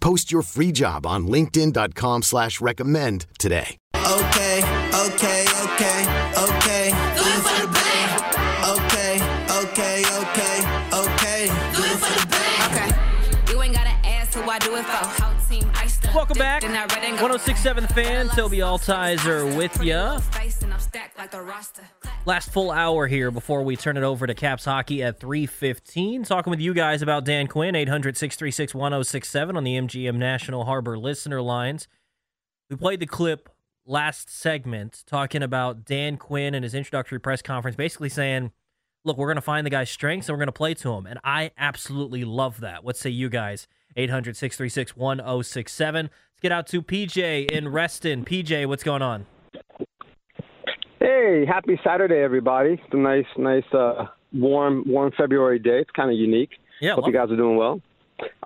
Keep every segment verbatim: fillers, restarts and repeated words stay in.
Post your free job on linkedin.com slash recommend today. Okay, okay, okay, okay. Good for the bank. Okay, okay, okay, okay. Good for the bank. Okay. You ain't got to ask who I do it for. Whole team iced up. Welcome back. one oh six point seven fan, Toby Altizer with ya. Last full hour here before we turn it over to Caps Hockey at three fifteen. Talking with you guys about Dan Quinn, eight hundred, six three six, one oh six seven on the M G M National Harbor listener lines. We played the clip last segment talking about Dan Quinn and his introductory press conference, basically saying, look, we're going to find the guy's strengths and we're going to play to him. And I absolutely love that. What say you guys? eight hundred, six three six, one oh six seven. Let's get out to P J in Reston. P J, what's going on? Hey, happy Saturday, everybody. It's a nice, nice, uh, warm, warm February day. It's kind of unique. Yeah, hope you guys are doing well.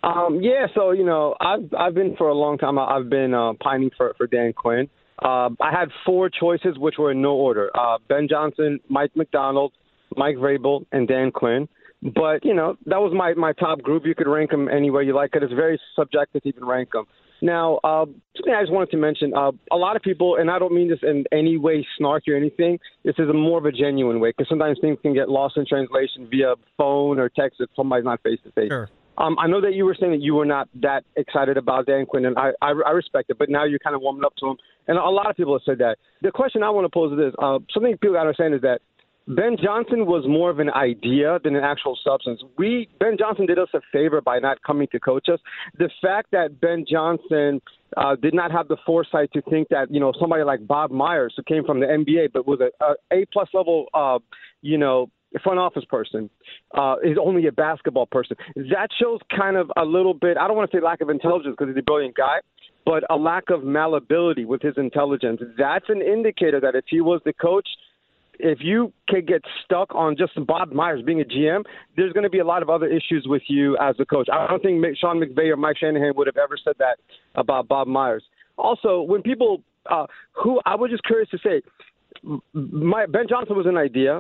Um, yeah, so, you know, I've, I've been for a long time, I've been uh, pining for, for Dan Quinn. Uh, I had four choices, which were in no order. Uh, Ben Johnson, Mike McDonald, Mike Vrabel, and Dan Quinn. But, you know, that was my, my top group. You could rank them any way you like. It's very subjective to even rank them. Now, uh, something I just wanted to mention, uh, a lot of people, and I don't mean this in any way snarky or anything, this is a more of a genuine way, because sometimes things can get lost in translation via phone or text if somebody's not face-to-face. Sure. Um, I know that you were saying that you were not that excited about Dan Quinn, and I, I, I respect it, but now you're kind of warming up to him, and a lot of people have said that. The question I want to pose is this. Uh, something people got to understand is that Ben Johnson was more of an idea than an actual substance. We Ben Johnson did us a favor by not coming to coach us. The fact that Ben Johnson uh, did not have the foresight to think that, you know, somebody like Bob Myers, who came from the N B A but was a, a A-plus level, uh, you know, front office person, uh, is only a basketball person. That shows kind of a little bit, I don't want to say lack of intelligence because he's a brilliant guy, but a lack of malleability with his intelligence. That's an indicator that if he was the coach, if you could get stuck on just Bob Myers being a G M, there's going to be a lot of other issues with you as a coach. I don't think Sean McVay or Mike Shanahan would have ever said that about Bob Myers. Also, when people uh, who I was just curious to say, my, Ben Johnson was an idea.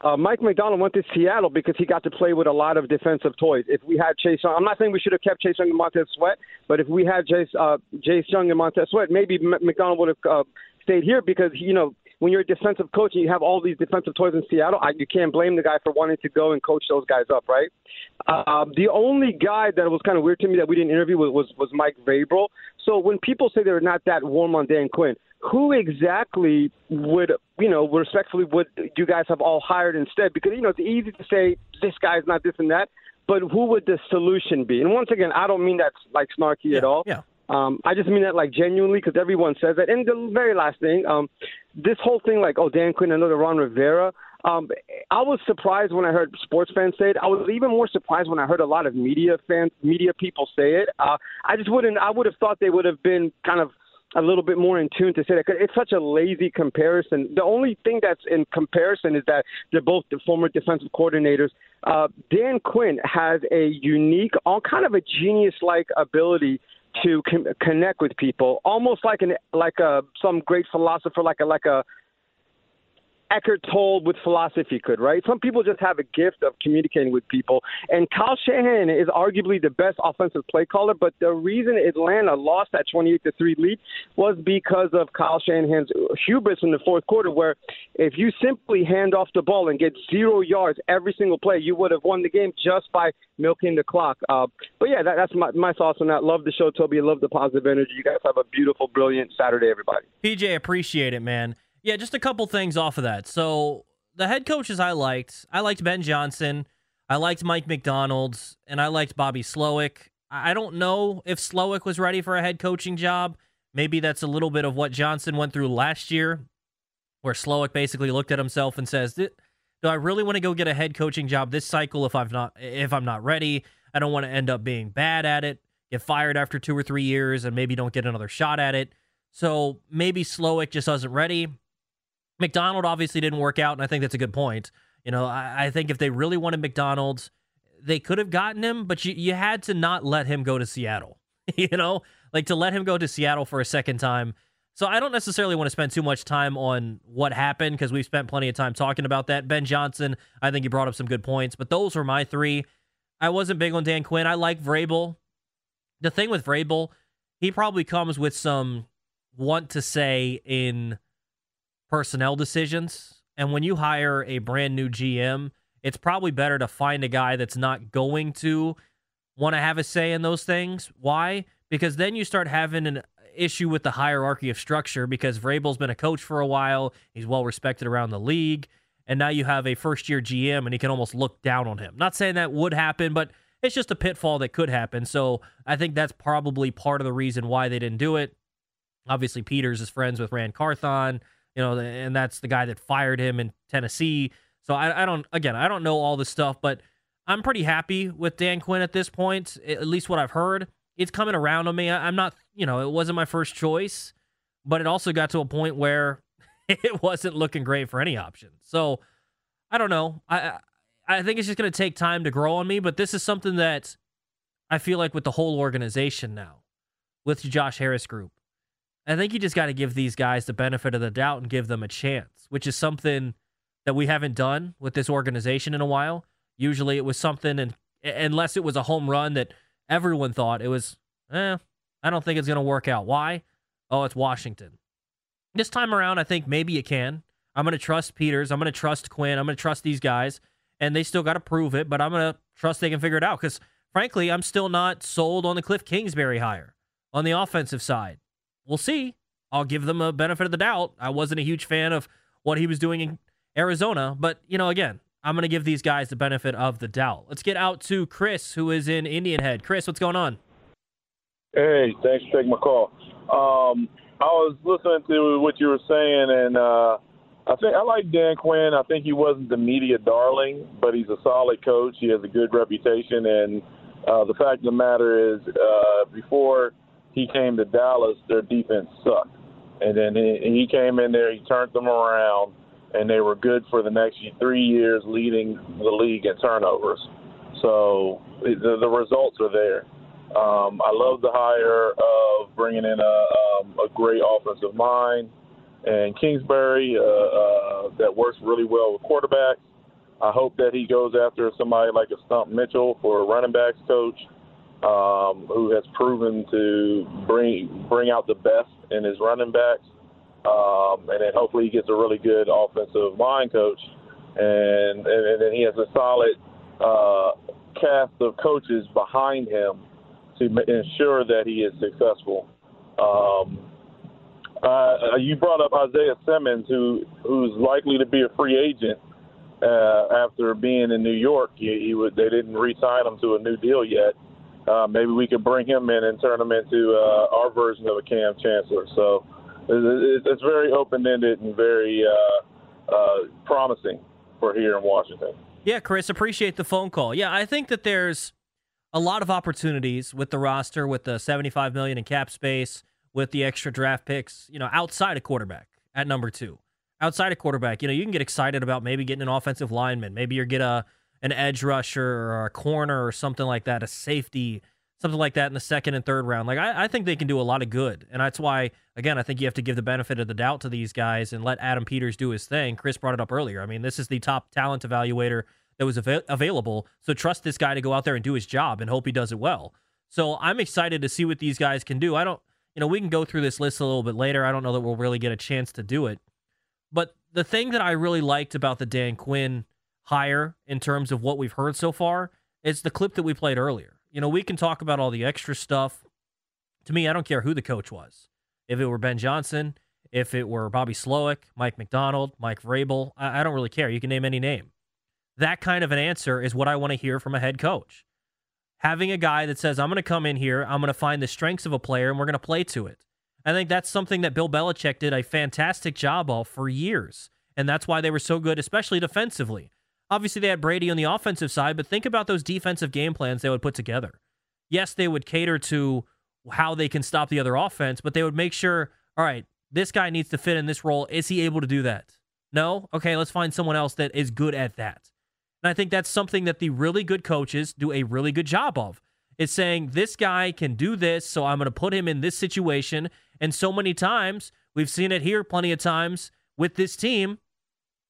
Uh, Mike McDonald went to Seattle because he got to play with a lot of defensive toys. If we had Chase Young, I'm not saying we should have kept Chase Young and Montez Sweat, but if we had Chase, uh, Chase Young and Montez Sweat, maybe M- McDonald would have uh, stayed here because, you know, when you're a defensive coach and you have all these defensive toys in Seattle, I, you can't blame the guy for wanting to go and coach those guys up, right? Uh, the only guy that was kind of weird to me that we didn't interview was, was, was Mike Vrabel. So when people say they're not that warm on Dan Quinn, who exactly would, you know, respectfully would you guys have all hired instead? Because, you know, it's easy to say this guy's not this and that, but who would the solution be? And once again, I don't mean that like snarky yeah, at all. Yeah. Um, I just mean that, like, genuinely, because everyone says that. And the very last thing, um, this whole thing, like, oh, Dan Quinn, another Ron Rivera. Um, I was surprised when I heard sports fans say it. I was even more surprised when I heard a lot of media fans, media people say it. Uh, I just wouldn't – I would have thought they would have been kind of a little bit more in tune to say that. 'Cause it's such a lazy comparison. The only thing that's in comparison is that they're both the former defensive coordinators. Uh, Dan Quinn has a unique, all kind of a genius-like ability – to con- connect with people, almost like an like a some great philosopher, like a like a Eckhart Tolle with philosophy could, right? Some people just have a gift of communicating with people. And Kyle Shanahan is arguably the best offensive play caller, but the reason Atlanta lost that twenty-eight to three lead was because of Kyle Shanahan's hubris in the fourth quarter, where if you simply hand off the ball and get zero yards every single play, you would have won the game just by milking the clock. Uh, but, yeah, that, that's my, my thoughts on that. Love the show, Toby. Love the positive energy. You guys have a beautiful, brilliant Saturday, everybody. P J, appreciate it, man. Yeah, just a couple things off of that. So the head coaches I liked, I liked Ben Johnson, I liked Mike McDonald, and I liked Bobby Slowik. I don't know if Slowik was ready for a head coaching job. Maybe that's a little bit of what Johnson went through last year, where Slowik basically looked at himself and says, do I really want to go get a head coaching job this cycle if I've not, if I'm not ready? I don't want to end up being bad at it, get fired after two or three years, and maybe don't get another shot at it. So maybe Slowik just wasn't ready. McDonald obviously didn't work out, and I think that's a good point. You know, I, I think if they really wanted McDonald, they could have gotten him, but you, you had to not let him go to Seattle, you know, like to let him go to Seattle for a second time. So I don't necessarily want to spend too much time on what happened because we've spent plenty of time talking about that. Ben Johnson, I think you brought up some good points, but those were my three. I wasn't big on Dan Quinn. I like Vrabel. The thing with Vrabel, he probably comes with some want to say in personnel decisions, and when you hire a brand new G M, it's probably better to find a guy that's not going to want to have a say in those things. Why? Because then you start having an issue with the hierarchy of structure, because Vrabel's been a coach for a while, he's well respected around the league, and now you have a first-year G M, and he can almost look down on him. Not saying that would happen, but it's just a pitfall that could happen, so I think that's probably part of the reason why they didn't do it. Obviously, Peters is friends with Rand Carthon, you know, and that's the guy that fired him in Tennessee. So I, I don't, again, I don't know all this stuff, but I'm pretty happy with Dan Quinn at this point, at least what I've heard. It's coming around on me. I, I'm not, you know, it wasn't my first choice, but it also got to a point where it wasn't looking great for any option. So I don't know. I, I think it's just going to take time to grow on me, but this is something that I feel like with the whole organization now, with the Josh Harris group, I think you just got to give these guys the benefit of the doubt and give them a chance, which is something that we haven't done with this organization in a while. Usually it was something, and unless it was a home run that everyone thought it was, eh, I don't think it's going to work out. Why? Oh, it's Washington. This time around, I think maybe it can. I'm going to trust Peters. I'm going to trust Quinn. I'm going to trust these guys, and they still got to prove it, but I'm going to trust they can figure it out because, frankly, I'm still not sold on the Cliff Kingsbury hire on the offensive side. We'll see. I'll give them a benefit of the doubt. I wasn't a huge fan of what he was doing in Arizona, but, you know, again, I'm going to give these guys the benefit of the doubt. Let's get out to Chris, who is in Indian Head. Chris, what's going on? Hey, thanks for taking my call. Um, I was listening to what you were saying, and uh, I think I like Dan Quinn. I think he wasn't the media darling, but he's a solid coach. He has a good reputation, and uh, the fact of the matter is uh, before – he came to Dallas, their defense sucked. And then he came in there, he turned them around, and they were good for the next three years leading the league in turnovers. So the, the results are there. Um, I love the hire of bringing in a, um, a great offensive mind. And Kingsbury, uh, uh, that works really well with quarterbacks. I hope that he goes after somebody like a Stump Mitchell for a running backs coach. Um, who has proven to bring bring out the best in his running backs, um, and then hopefully he gets a really good offensive line coach, and and, and then he has a solid uh, cast of coaches behind him to ensure that he is successful. Um, uh, you brought up Isaiah Simmons, who who's likely to be a free agent uh, after being in New York. He, he would, they didn't re-sign him to a new deal yet. Uh, maybe we could bring him in and turn him into uh, our version of a Cam Chancellor. So it's, it's very open-ended and very uh, uh, promising for here in Washington. Yeah, Chris, appreciate the phone call. Yeah, I think that there's a lot of opportunities with the roster, with the seventy-five million dollars in cap space, with the extra draft picks, you know, outside of quarterback at number two. Outside of quarterback, you know, you can get excited about maybe getting an offensive lineman. Maybe you're get a an edge rusher or a corner or something like that, a safety, something like that in the second and third round. Like, I, I think they can do a lot of good. And that's why, again, I think you have to give the benefit of the doubt to these guys and let Adam Peters do his thing. Chris brought it up earlier. I mean, this is the top talent evaluator that was av- available. So trust this guy to go out there and do his job and hope he does it well. So I'm excited to see what these guys can do. I don't, you know, we can go through this list a little bit later. I don't know that we'll really get a chance to do it. But the thing that I really liked about the Dan Quinn hire in terms of what we've heard so far is the clip that we played earlier. You know, we can talk about all the extra stuff. To me, I don't care who the coach was. If it were Ben Johnson, if it were Bobby Slowik, Mike McDonald, Mike Vrabel, I, I don't really care. You can name any name. That kind of an answer is what I want to hear from a head coach. Having a guy that says, I'm going to come in here, I'm going to find the strengths of a player, and we're going to play to it. I think that's something that Bill Belichick did a fantastic job of for years, and that's why they were so good, especially defensively. Obviously, they had Brady on the offensive side, but think about those defensive game plans they would put together. Yes, they would cater to how they can stop the other offense, but they would make sure, all right, this guy needs to fit in this role. Is he able to do that? No? Okay, let's find someone else that is good at that. And I think that's something that the really good coaches do a really good job of. It's saying, this guy can do this, so I'm going to put him in this situation. And so many times, we've seen it here plenty of times with this team,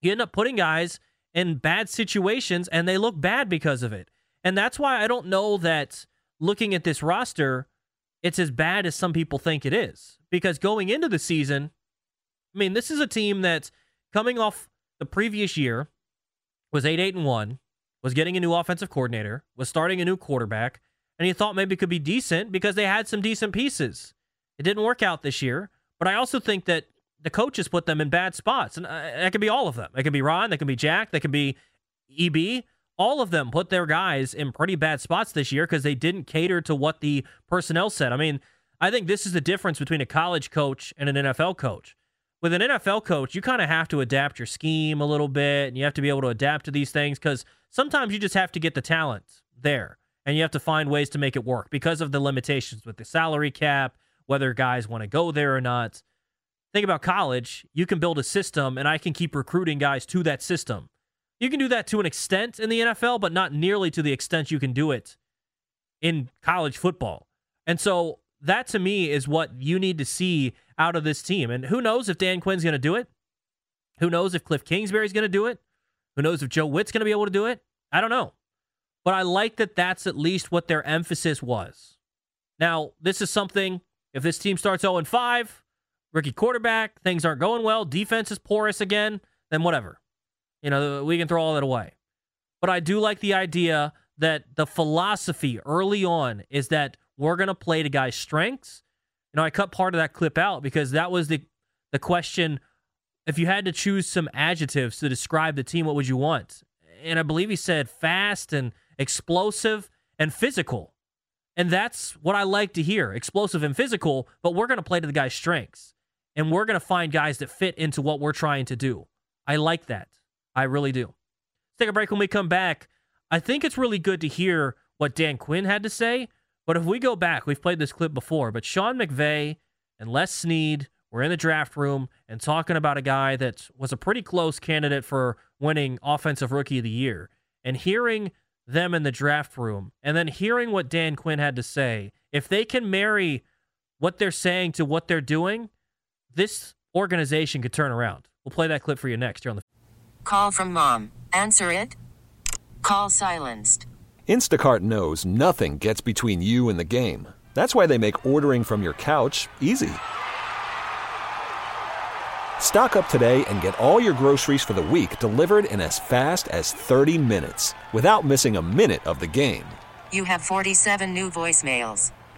you end up putting guys in bad situations, and they look bad because of it. And that's why I don't know that looking at this roster, it's as bad as some people think it is. Because going into the season, I mean, this is a team that's coming off the previous year, was eight eight and one, was getting a new offensive coordinator, was starting a new quarterback, and you thought maybe could be decent because they had some decent pieces. It didn't work out this year, but I also think that the coaches put them in bad spots, and that could be all of them. It could be Ron, that could be Jack, that could be E B. All of them put their guys in pretty bad spots this year because they didn't cater to what the personnel said. I mean, I think this is the difference between a college coach and an N F L coach. With an N F L coach, you kind of have to adapt your scheme a little bit, and you have to be able to adapt to these things because sometimes you just have to get the talent there, and you have to find ways to make it work because of the limitations with the salary cap, whether guys want to go there or not. Think about college. You can build a system, and I can keep recruiting guys to that system. You can do that to an extent in the N F L, but not nearly to the extent you can do it in college football. And so that, to me, is what you need to see out of this team. And who knows if Dan Quinn's going to do it? Who knows if Cliff Kingsbury's going to do it? Who knows if Joe Witt's going to be able to do it? I don't know. But I like that that's at least what their emphasis was. Now, this is something, if this team starts oh and five, rookie quarterback, things aren't going well, defense is porous again, then whatever. You know, we can throw all that away. But I do like the idea that the philosophy early on is that we're going to play to guys' strengths. You know, I cut part of that clip out because that was the, the question. If you had to choose some adjectives to describe the team, what would you want? And I believe he said fast and explosive and physical. And that's what I like to hear, explosive and physical, but we're going to play to the guys' strengths. And we're going to find guys that fit into what we're trying to do. I like that. I really do. Let's take a break. When we come back, I think it's really good to hear what Dan Quinn had to say. But if we go back, we've played this clip before, but Sean McVay and Les Snead were in the draft room and talking about a guy that was a pretty close candidate for winning Offensive Rookie of the Year. And hearing them in the draft room and then hearing what Dan Quinn had to say, if they can marry what they're saying to what they're doing, this organization could turn around. We'll play that clip for you next here on the... Call from mom. Answer it. Call silenced. Instacart knows nothing gets between you and the game. That's why they make ordering from your couch easy. Stock up today and get all your groceries for the week delivered in as fast as thirty minutes without missing a minute of the game. You have forty-seven new voicemails.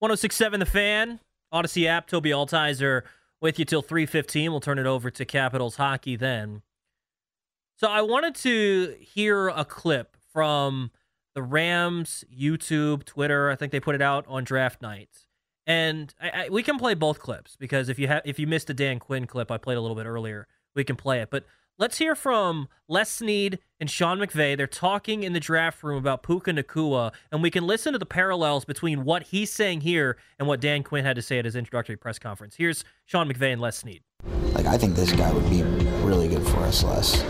one oh six point seven The Fan, Odyssey app, Toby Altizer with you till three fifteen. We'll turn it over to Capitals hockey then. So I wanted to hear a clip from the Rams, YouTube, Twitter. I think they put it out on draft night. And I, I, we can play both clips because if you ha- if you missed the Dan Quinn clip I played a little bit earlier, we can play it. But let's hear from Les Snead and Sean McVay. They're talking in the draft room about Puka Nacua, and we can listen to the parallels between what he's saying here and what Dan Quinn had to say at his introductory press conference. Here's Sean McVay and Les Snead. Like, I think this guy would be really good for us, Les.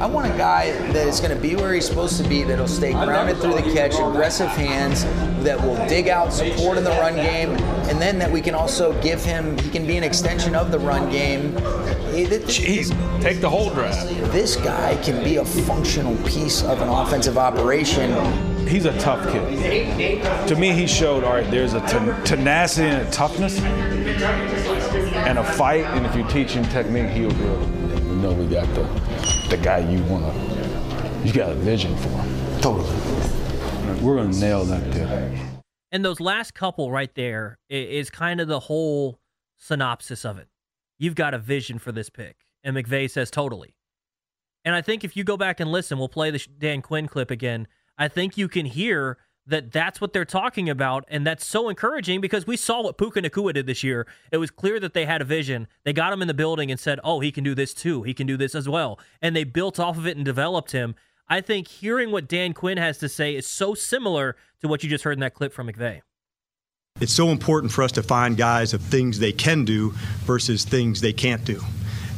I want a guy that is going to be where he's supposed to be, that'll stay grounded through the catch, aggressive hands, that will dig out support in the run game, and then that we can also give him, he can be an extension of the run game. Jeez, take the whole draft. This guy can be a functional piece of an offensive operation. He's a tough kid. To me, he showed, all right, there's a ten- tenacity and a toughness and a fight, and if you teach him technique, he'll be able. You know, we got the... the guy you want to, you got a vision for him. Totally. We're going to nail that there. And those last couple right there is kind of the whole synopsis of it. You've got a vision for this pick. And McVay says, totally. And I think if you go back and listen, we'll play the Dan Quinn clip again. I think you can hear that that's what they're talking about. And that's so encouraging because we saw what Puka Nacua did this year. It was clear that they had a vision. They got him in the building and said, oh, he can do this too. He can do this as well. And they built off of it and developed him. I think hearing what Dan Quinn has to say is so similar to what you just heard in that clip from McVay. It's so important for us to find guys of things they can do versus things they can't do.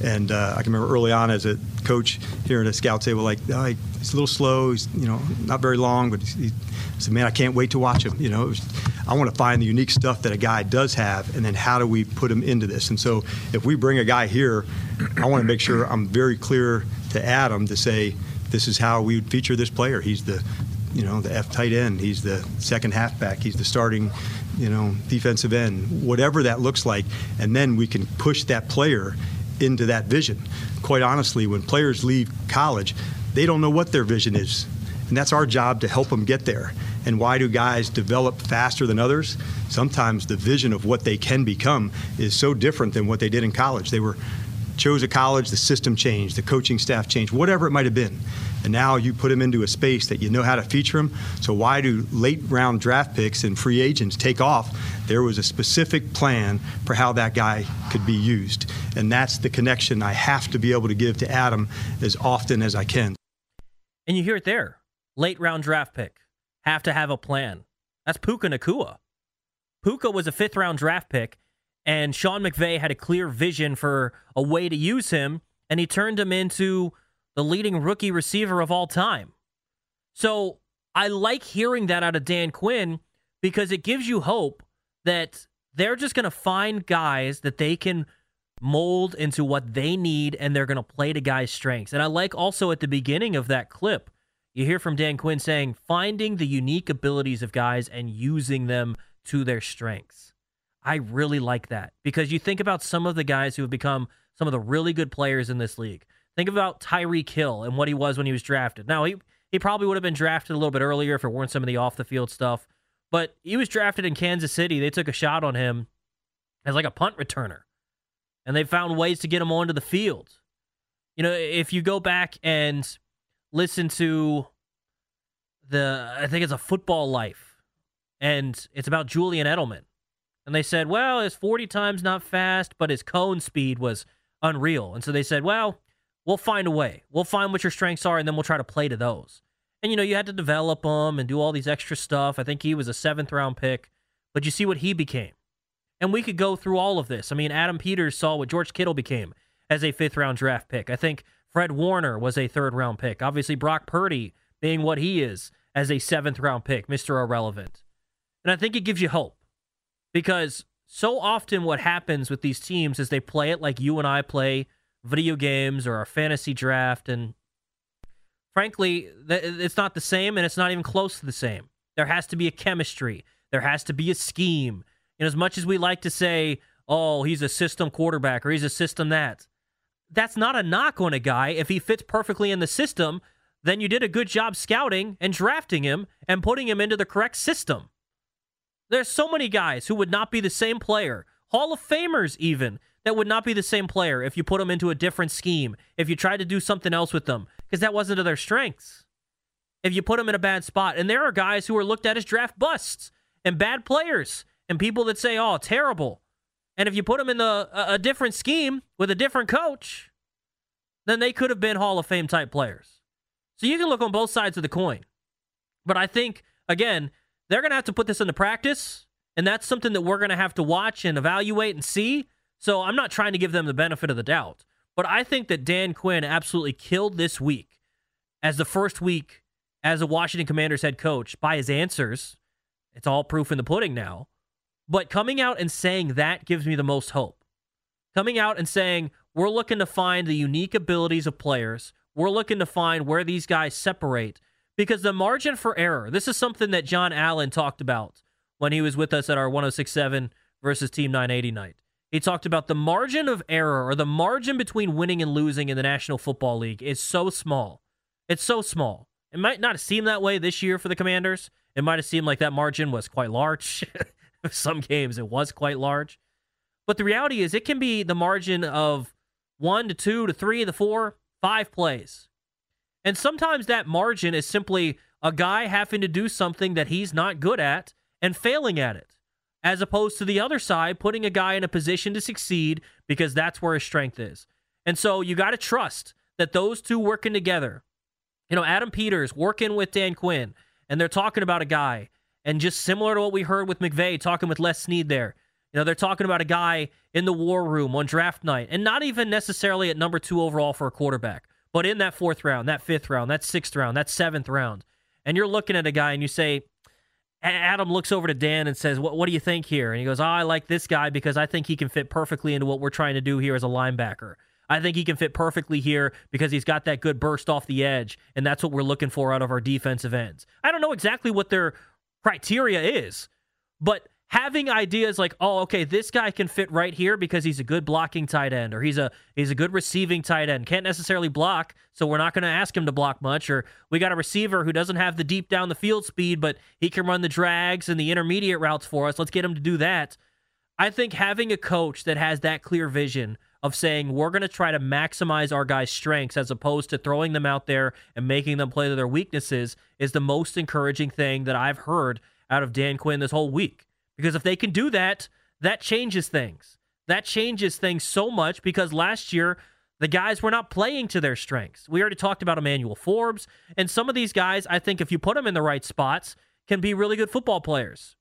And uh, I can remember early on as a coach here at a scout table, like, oh, he's a little slow, he's, you know, not very long, but he, he said, man, I can't wait to watch him. You know, it was, I want to find the unique stuff that a guy does have, and then how do we put him into this? And so if we bring a guy here, I want to make sure I'm very clear to Adam to say, this is how we would feature this player. He's the, you know, the F tight end. He's the second halfback. He's the starting, you know, defensive end, whatever that looks like. And then we can push that player into that vision. Quite honestly, when players leave college, they don't know what their vision is. And that's our job to help them get there. And why do guys develop faster than others? Sometimes the vision of what they can become is so different than what they did in college. They were chose a college, the system changed, the coaching staff changed, whatever it might have been. And now you put them into a space that you know how to feature them. So why do late round draft picks and free agents take off? There was a specific plan for how that guy could be used. And that's the connection I have to be able to give to Adam as often as I can. And you hear it there. Late round draft pick. Have to have a plan. That's Puka Nacua. Puka was a fifth round draft pick, and Sean McVay had a clear vision for a way to use him, and he turned him into the leading rookie receiver of all time. So I like hearing that out of Dan Quinn because it gives you hope that they're just going to find guys that they can mold into what they need, and they're going to play to guys' strengths. And I like also at the beginning of that clip, you hear from Dan Quinn saying, finding the unique abilities of guys and using them to their strengths. I really like that because you think about some of the guys who have become some of the really good players in this league. Think about Tyreek Hill and what he was when he was drafted. Now, he, he probably would have been drafted a little bit earlier if it weren't some of the off-the-field stuff, but he was drafted in Kansas City. They took a shot on him as like a punt returner, and they found ways to get him onto the field. You know, if you go back and listen to the, I think it's a Football Life, and it's about Julian Edelman, and they said, well, his forty times not fast, but his cone speed was unreal. And so they said, well, we'll find a way. We'll find what your strengths are, and then we'll try to play to those. And, you know, you had to develop them and do all these extra stuff. I think he was a seventh-round pick, but you see what he became. And we could go through all of this. I mean, Adam Peters saw what George Kittle became as a fifth-round draft pick. I think Fred Warner was a third-round pick. Obviously, Brock Purdy being what he is as a seventh-round pick, Mister Irrelevant. And I think it gives you hope because so often what happens with these teams is they play it like you and I play video games or our fantasy draft, and frankly, th- it's not the same, and it's not even close to the same. There has to be a chemistry. There has to be a scheme. And as much as we like to say, oh, he's a system quarterback or he's a system that, that's not a knock on a guy. If he fits perfectly in the system, then you did a good job scouting and drafting him and putting him into the correct system. There's so many guys who would not be the same player, Hall of Famers even, that would not be the same player if you put them into a different scheme, if you tried to do something else with them, because that wasn't to their strengths. If you put them in a bad spot, and there are guys who are looked at as draft busts and bad players and people that say, oh, terrible. And if you put them in the, a, a different scheme with a different coach, then they could have been Hall of Fame type players. So you can look on both sides of the coin. But I think, again, they're going to have to put this into practice, and that's something that we're going to have to watch and evaluate and see. So I'm not trying to give them the benefit of the doubt. But I think that Dan Quinn absolutely killed this week as the first week as a Washington Commanders head coach by his answers. It's all proof in the pudding now. But coming out and saying that gives me the most hope. Coming out and saying, we're looking to find the unique abilities of players. We're looking to find where these guys separate. Because the margin for error, this is something that John Allen talked about when he was with us at our one oh six point seven versus Team nine eighty night. He talked about the margin of error, or the margin between winning and losing in the National Football League, is so small. It's so small. It might not have seemed that way this year for the Commanders. It might have seemed like that margin was quite large. Some games it was quite large. But the reality is it can be the margin of one to two to three to four, five plays. And sometimes that margin is simply a guy having to do something that he's not good at and failing at it, as opposed to the other side putting a guy in a position to succeed because that's where his strength is. And so you got to trust that those two working together, you know, Adam Peters working with Dan Quinn, and they're talking about a guy. And just similar to what we heard with McVay talking with Les Snead there, you know, they're talking about a guy in the war room on draft night, and not even necessarily at number two overall for a quarterback, but in that fourth round, that fifth round, that sixth round, that seventh round. And you're looking at a guy and you say, Adam looks over to Dan and says, what, what do you think here? And he goes, oh, I like this guy because I think he can fit perfectly into what we're trying to do here as a linebacker. I think he can fit perfectly here because he's got that good burst off the edge, and that's what we're looking for out of our defensive ends. I don't know exactly what they're criteria is, but having ideas like, oh, okay, this guy can fit right here because he's a good blocking tight end, or he's a he's a good receiving tight end, can't necessarily block, so we're not going to ask him to block much, or we got a receiver who doesn't have the deep down the field speed, but he can run the drags and the intermediate routes for us, let's get him to do that. I think having a coach that has that clear vision of saying, we're going to try to maximize our guys' strengths as opposed to throwing them out there and making them play to their weaknesses, is the most encouraging thing that I've heard out of Dan Quinn this whole week. Because if they can do that, that changes things. That changes things so much, because last year, the guys were not playing to their strengths. We already talked about Emmanuel Forbes, and some of these guys, I think if you put them in the right spots, can be really good football players.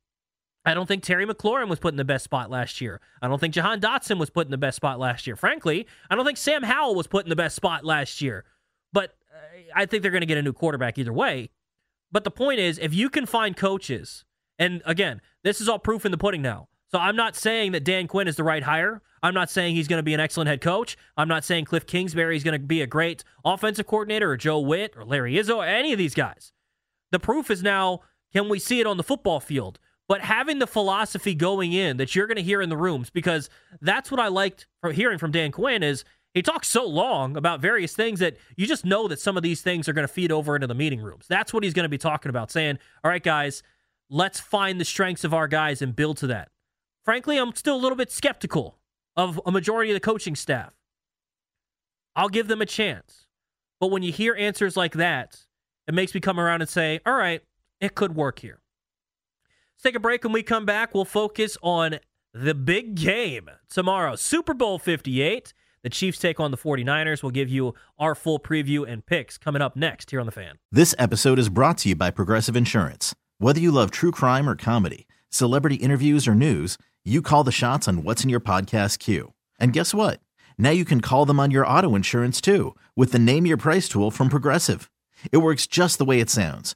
I don't think Terry McLaurin was put in the best spot last year. I don't think Jahan Dotson was put in the best spot last year. Frankly, I don't think Sam Howell was put in the best spot last year. But I think they're going to get a new quarterback either way. But the point is, if you can find coaches, and again, this is all proof in the pudding now. So I'm not saying that Dan Quinn is the right hire. I'm not saying he's going to be an excellent head coach. I'm not saying Cliff Kingsbury is going to be a great offensive coordinator, or Joe Witt or Larry Izzo or any of these guys. The proof is now, can we see it on the football field? But having the philosophy going in that you're going to hear in the rooms, because that's what I liked from hearing from Dan Quinn, is he talks so long about various things that you just know that some of these things are going to feed over into the meeting rooms. That's what he's going to be talking about, saying, all right, guys, let's find the strengths of our guys and build to that. Frankly, I'm still a little bit skeptical of a majority of the coaching staff. I'll give them a chance. But when you hear answers like that, it makes me come around and say, all right, it could work here. Take a break. When we come back, we'll focus on the big game tomorrow. Super Bowl fifty-eight. The Chiefs take on the forty-niners. We'll give you our full preview and picks coming up next here on The Fan. This episode is brought to you by Progressive Insurance. Whether you love true crime or comedy, celebrity interviews or news, you call the shots on what's in your podcast queue. And guess what? Now you can call them on your auto insurance too, with the Name Your Price tool from Progressive. It works just the way it sounds.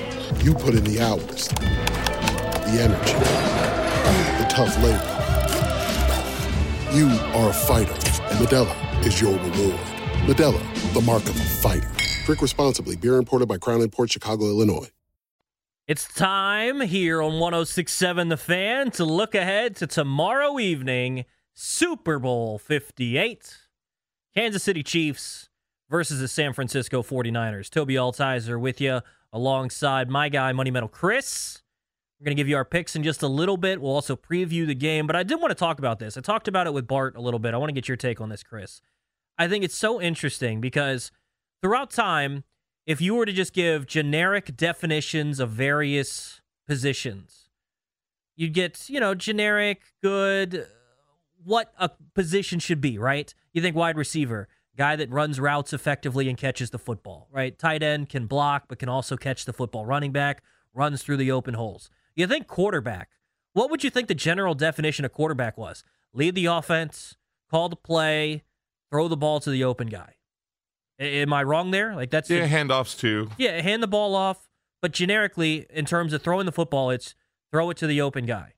You put in the hours, the energy, the tough labor. You are a fighter, and Modelo is your reward. Modelo, the mark of a fighter. Drink responsibly. Beer imported by Crown Imports, Chicago, Illinois. It's time here on one oh six point seven The Fan to look ahead to tomorrow evening, Super Bowl fifty-eight, Kansas City Chiefs versus the San Francisco forty-niners. Toby Altizer with you, alongside my guy, Money Metal Chris. We're going to give you our picks in just a little bit. We'll also preview the game, but I did want to talk about this. I talked about it with Bart a little bit. I want to get your take on this, Chris. I think it's so interesting because throughout time, if you were to just give generic definitions of various positions, you'd get, you know, generic, good, what a position should be, right? You think wide receiver, guy that runs routes effectively and catches the football, right? Tight end can block, but can also catch the football. Running back runs through the open holes. You think quarterback. What would you think the general definition of quarterback was? Lead the offense, call the play, throw the ball to the open guy. A- am I wrong there? Like that's Yeah, the, handoffs too. Yeah, hand the ball off. But generically, in terms of throwing the football, it's throw it to the open guy.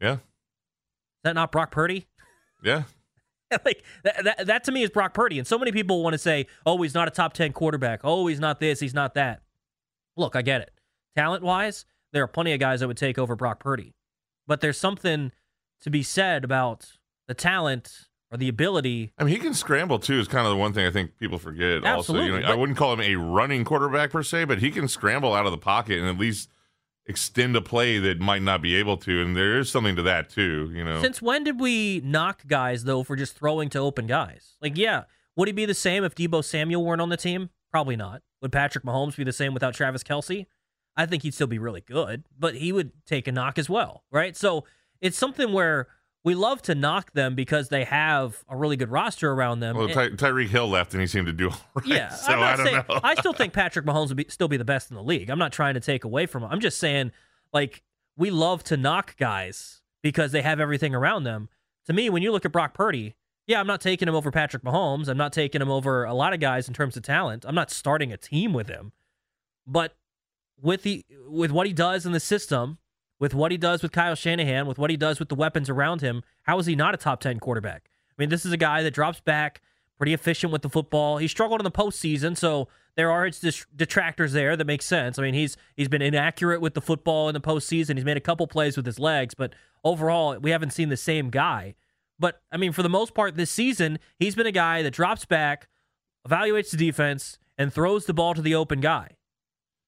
Yeah. Is that not Brock Purdy? Yeah. Like that, that, that to me is Brock Purdy. And so many people want to say, oh, he's not a top ten quarterback. Oh, he's not this. He's not that. Look, I get it. Talent-wise, there are plenty of guys that would take over Brock Purdy. But there's something to be said about the talent or the ability. I mean, he can scramble, too, is kind of the one thing I think people forget. Absolutely. Also, you know, I wouldn't call him a running quarterback per se, but he can scramble out of the pocket and at least extend a play that might not be able to, and there is something to that too, you know. Since when did we knock guys though for just throwing to open guys? Like, yeah, would he be the same if Deebo Samuel weren't on the team? Probably not. Would Patrick Mahomes be the same without Travis Kelce? I think he'd still be really good, but he would take a knock as well, right? So it's something where we love to knock them because they have a really good roster around them. Well, Ty- Tyreek Hill left, and he seemed to do all right. Yeah, so I don't saying, know. I still think Patrick Mahomes would be, still be the best in the league. I'm not trying to take away from him. I'm just saying, like, we love to knock guys because they have everything around them. To me, when you look at Brock Purdy, yeah, I'm not taking him over Patrick Mahomes. I'm not taking him over a lot of guys in terms of talent. I'm not starting a team with him. But with the with what he does in the system, with what he does with Kyle Shanahan, with what he does with the weapons around him, how is he not a top ten quarterback? I mean, this is a guy that drops back, pretty efficient with the football. He struggled in the postseason, so there are its detractors there that make sense. I mean, he's he's been inaccurate with the football in the postseason. He's made a couple plays with his legs, but overall, we haven't seen the same guy. But, I mean, for the most part this season, he's been a guy that drops back, evaluates the defense, and throws the ball to the open guy.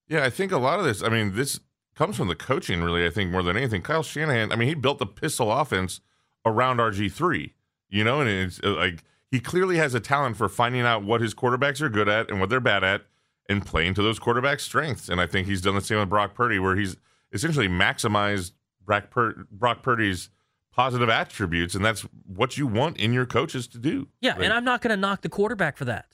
Yeah, I think a lot of this, I mean, this comes from the coaching, really, I think, more than anything. Kyle Shanahan, I mean, he built the pistol offense around R G three, you know, and it's like he clearly has a talent for finding out what his quarterbacks are good at and what they're bad at and playing to those quarterback strengths. And I think he's done the same with Brock Purdy, where he's essentially maximized Brock, Pur- Brock Purdy's positive attributes, and that's what you want in your coaches to do. Yeah, like, and I'm not going to knock the quarterback for that.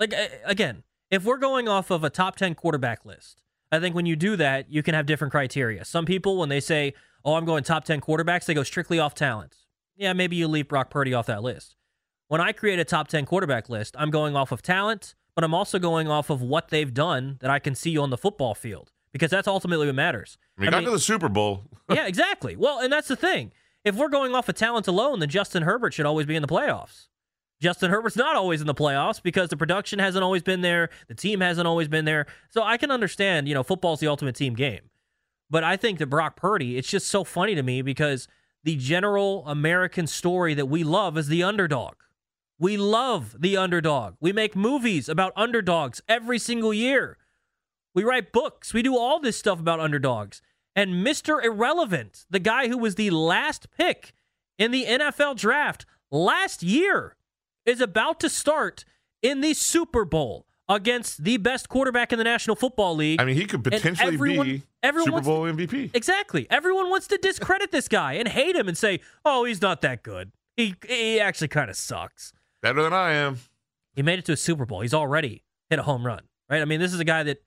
Like, again, if we're going off of a top ten quarterback list, I think when you do that, you can have different criteria. Some people, when they say, oh, I'm going top ten quarterbacks, they go strictly off talent. Yeah, maybe you leave Brock Purdy off that list. When I create a top ten quarterback list, I'm going off of talent, but I'm also going off of what they've done that I can see on the football field, because that's ultimately what matters. I mean, I got mean, to the Super Bowl. Yeah, exactly. Well, and that's the thing. If we're going off of talent alone, then Justin Herbert should always be in the playoffs. Justin Herbert's not always in the playoffs because the production hasn't always been there. The team hasn't always been there. So I can understand, you know, football's the ultimate team game. But I think that Brock Purdy, it's just so funny to me because the general American story that we love is the underdog. We love the underdog. We make movies about underdogs every single year. We write books. We do all this stuff about underdogs. And Mister Irrelevant, the guy who was the last pick in the N F L draft last year, is about to start in the Super Bowl against the best quarterback in the National Football League. I mean, he could potentially everyone, be everyone Super Bowl to, M V P. Exactly. Everyone wants to discredit this guy and hate him and say, oh, he's not that good. He, he actually kind of sucks. Better than I am. He made it to a Super Bowl. He's already hit a home run, right? I mean, this is a guy that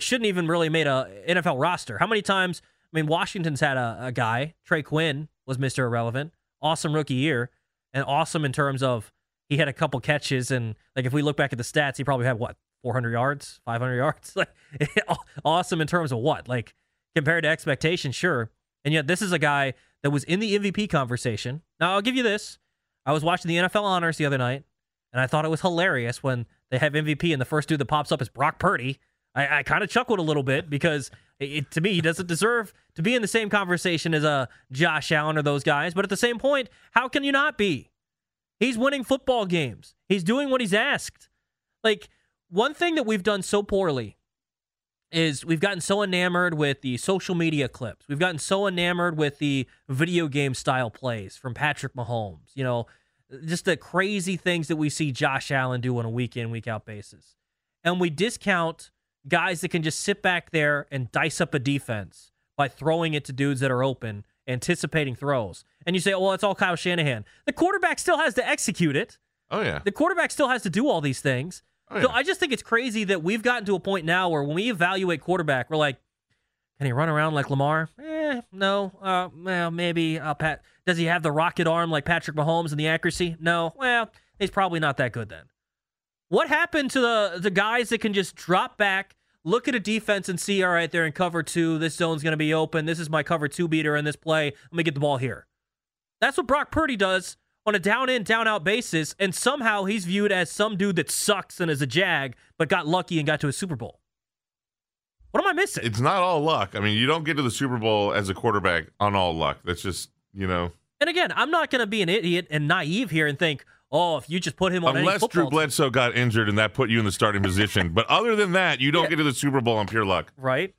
shouldn't even really made a N F L roster. How many times... I mean, Washington's had a, a guy. Trey Quinn was Mister Irrelevant. Awesome rookie year. And awesome in terms of he had a couple catches. And, like, if we look back at the stats, he probably had, what, four hundred yards? five hundred yards? Like, awesome in terms of what? Like, compared to expectation, sure. And yet this is a guy that was in the M V P conversation. Now, I'll give you this. I was watching the N F L Honors the other night, and I thought it was hilarious when they have M V P and the first dude that pops up is Brock Purdy. I, I kind of chuckled a little bit because... It, to me, he doesn't deserve to be in the same conversation as uh, Josh Allen or those guys. But at the same point, how can you not be? He's winning football games. He's doing what he's asked. Like, one thing that we've done so poorly is we've gotten so enamored with the social media clips. We've gotten so enamored with the video game style plays from Patrick Mahomes. You know, just the crazy things that we see Josh Allen do on a week in, week out basis. And we discount guys that can just sit back there and dice up a defense by throwing it to dudes that are open, anticipating throws. And you say, oh, well, it's all Kyle Shanahan. The quarterback still has to execute it. Oh, yeah. The quarterback still has to do all these things. Oh, yeah. So I just think it's crazy that we've gotten to a point now where when we evaluate quarterback, we're like, can he run around like Lamar? Eh, no. Uh, well, maybe. Uh, Pat. Does he have the rocket arm like Patrick Mahomes and the accuracy? No. Well, he's probably not that good then. What happened to the, the guys that can just drop back, look at a defense and see, all right, they're in cover two. This zone's going to be open. This is my cover two beater in this play. Let me get the ball here. That's what Brock Purdy does on a down-in, down-out basis, and somehow he's viewed as some dude that sucks and is a jag but got lucky and got to a Super Bowl. What am I missing? It's not all luck. I mean, you don't get to the Super Bowl as a quarterback on all luck. That's just, you know. And again, I'm not going to be an idiot and naive here and think, oh, if you just put him on unless any football Drew Bledsoe team. Got injured and that put you in the starting position. But other than that, you don't yeah. get to the Super Bowl on pure luck. Right?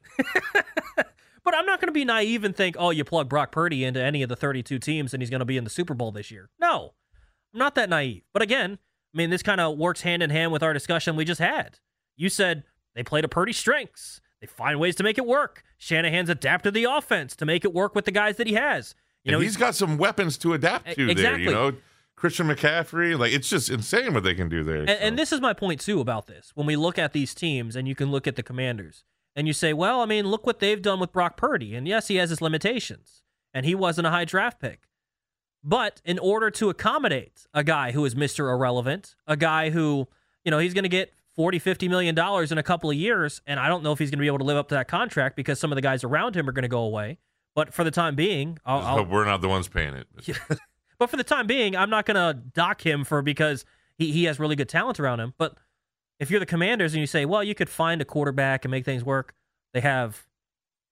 But I'm not going to be naive and think, oh, you plug Brock Purdy into any of the thirty-two teams and he's going to be in the Super Bowl this year. No, I'm not that naive. But again, I mean, this kind of works hand in hand with our discussion we just had. You said they play to Purdy's strengths. They find ways to make it work. Shanahan's adapted the offense to make it work with the guys that he has. You know, he's, he's got some weapons to adapt to exactly. there, you know? Christian McCaffrey, like, it's just insane what they can do there. And, so. and this is my point, too, about this. When we look at these teams, and you can look at the Commanders, and you say, well, I mean, look what they've done with Brock Purdy. And yes, he has his limitations, and he wasn't a high draft pick. But in order to accommodate a guy who is Mister Irrelevant, a guy who, you know, he's going to get forty, fifty million dollars in a couple of years, and I don't know if he's going to be able to live up to that contract because some of the guys around him are going to go away. But for the time being... I'll, I'll, hope we're not the ones paying it. Yeah. But for the time being, I'm not going to dock him for because he, he has really good talent around him. But if you're the Commanders and you say, well, you could find a quarterback and make things work, they have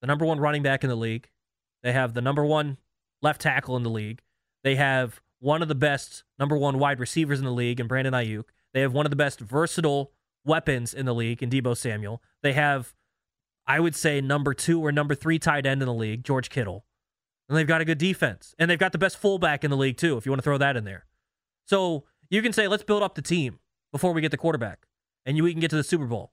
the number one running back in the league. They have the number one left tackle in the league. They have one of the best number one wide receivers in the league in Brandon Ayuk. They have one of the best versatile weapons in the league in Deebo Samuel. They have, I would say, number two or number three tight end in the league, George Kittle. And they've got a good defense. And they've got the best fullback in the league, too, if you want to throw that in there. So you can say, let's build up the team before we get the quarterback. And you, we can get to the Super Bowl.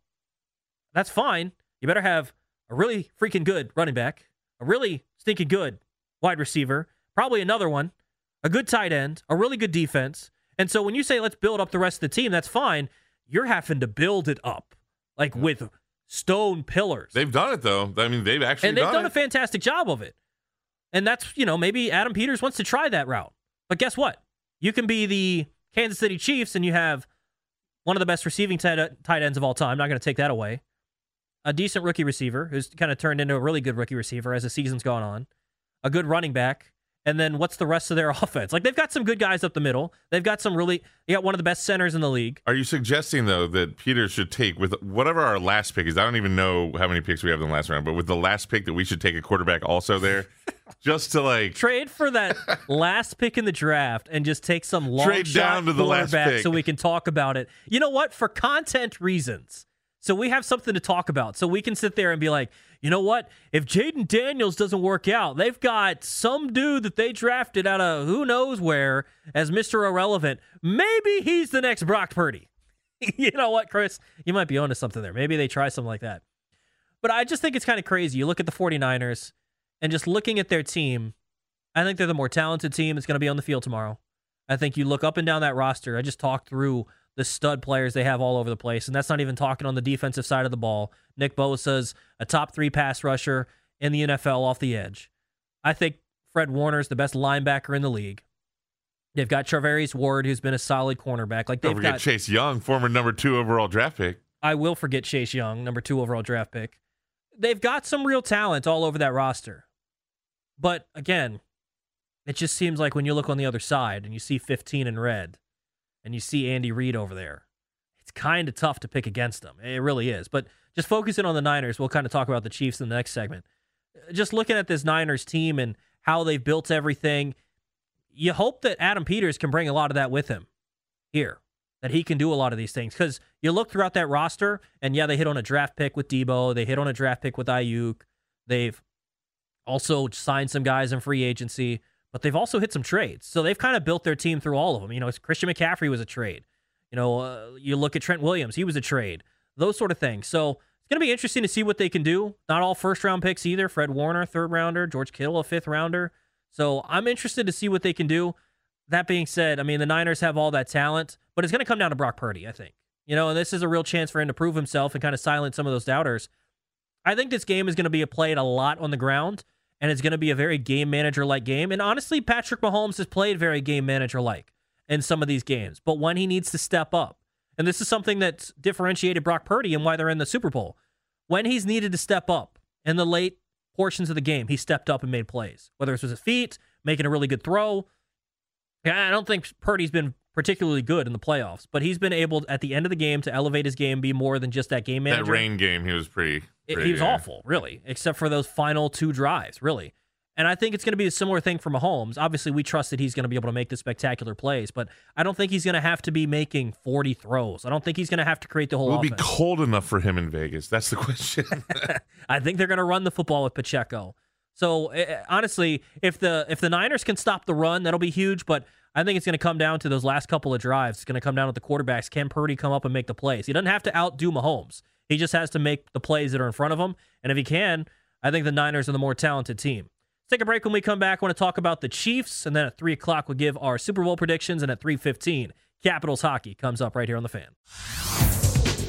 That's fine. You better have a really freaking good running back, a really stinking good wide receiver, probably another one, a good tight end, a really good defense. And so when you say, let's build up the rest of the team, that's fine. You're having to build it up, like with stone pillars. They've done it, though. I mean, they've actually done it. And they've done, done a fantastic job of it. And that's, you know, maybe Adam Peters wants to try that route. But guess what? You can be the Kansas City Chiefs and you have one of the best receiving tight, tight ends of all time. I'm not going to take that away. A decent rookie receiver who's kind of turned into a really good rookie receiver as the season's gone on. A good running back. And then what's the rest of their offense? Like, they've got some good guys up the middle. They've got some really, they got one of the best centers in the league. Are you suggesting, though, that Peters should take, with whatever our last pick is, I don't even know how many picks we have in the last round, but with the last pick that we should take a quarterback also there, just to, like... Trade for that last pick in the draft and just take some long Trade shot down to the quarterback last pick. So we can talk about it. You know what? For content reasons, So we have something to talk about. So we can sit there and be like, you know what? If Jaden Daniels doesn't work out, they've got some dude that they drafted out of who knows where as Mister Irrelevant. Maybe he's the next Brock Purdy. You know what, Chris? You might be onto something there. Maybe they try something like that. But I just think it's kind of crazy. You look at the 49ers and just looking at their team, I think they're the more talented team that's going to be on the field tomorrow. I think you look up and down that roster. I just talked through the stud players they have all over the place, and that's not even talking on the defensive side of the ball. Nick Bosa's a top three pass rusher in the N F L off the edge. I think Fred Warner's the best linebacker in the league. They've got Charvarius Ward, who's been a solid cornerback. Like they've Don't forget got Chase Young, former number two overall draft pick. I will forget Chase Young, number two overall draft pick. They've got some real talent all over that roster. But again, it just seems like when you look on the other side and you see fifteen in red and you see Andy Reid over there, it's kind of tough to pick against them. It really is. But just focusing on the Niners, we'll kind of talk about the Chiefs in the next segment. Just looking at this Niners team and how they've built everything, you hope that Adam Peters can bring a lot of that with him here, that he can do a lot of these things. Because you look throughout that roster, and yeah, they hit on a draft pick with Deebo. They hit on a draft pick with Ayuk. They've also signed some guys in free agency, but they've also hit some trades. So they've kind of built their team through all of them. You know, Christian McCaffrey was a trade. You know, uh, you look at Trent Williams. He was a trade. Those sort of things. So it's going to be interesting to see what they can do. Not all first-round picks either. Fred Warner, third-rounder. George Kittle, a fifth-rounder. So I'm interested to see what they can do. That being said, I mean, the Niners have all that talent, but it's going to come down to Brock Purdy, I think. You know, and this is a real chance for him to prove himself and kind of silence some of those doubters. I think this game is going to be played a lot on the ground, and it's going to be a very game manager-like game. And honestly, Patrick Mahomes has played very game manager-like in some of these games, but when he needs to step up, and this is something that's differentiated Brock Purdy and why they're in the Super Bowl, when he's needed to step up in the late portions of the game, he stepped up and made plays, whether it was his feet, making a really good throw. I don't think Purdy's been particularly good in the playoffs, but he's been able at the end of the game to elevate his game, be more than just that game manager. That rain game, he was pretty... pretty he was yeah. awful, really, except for those final two drives, really. And I think it's going to be a similar thing for Mahomes. Obviously, we trust that he's going to be able to make the spectacular plays, but I don't think he's going to have to be making forty throws. I don't think he's going to have to create the whole offense. It will be cold enough for him in Vegas. That's the question. I think they're going to run the football with Pacheco. So, honestly, if the if the Niners can stop the run, that'll be huge, but I think it's going to come down to those last couple of drives. It's going to come down to the quarterbacks. Can Purdy come up and make the plays? He doesn't have to outdo Mahomes. He just has to make the plays that are in front of him, and if he can, I think the Niners are the more talented team. Let's take a break. When we come back, I want to talk about the Chiefs, and then at three o'clock we'll give our Super Bowl predictions, and at three fifteen, Capitals hockey comes up right here on The Fan.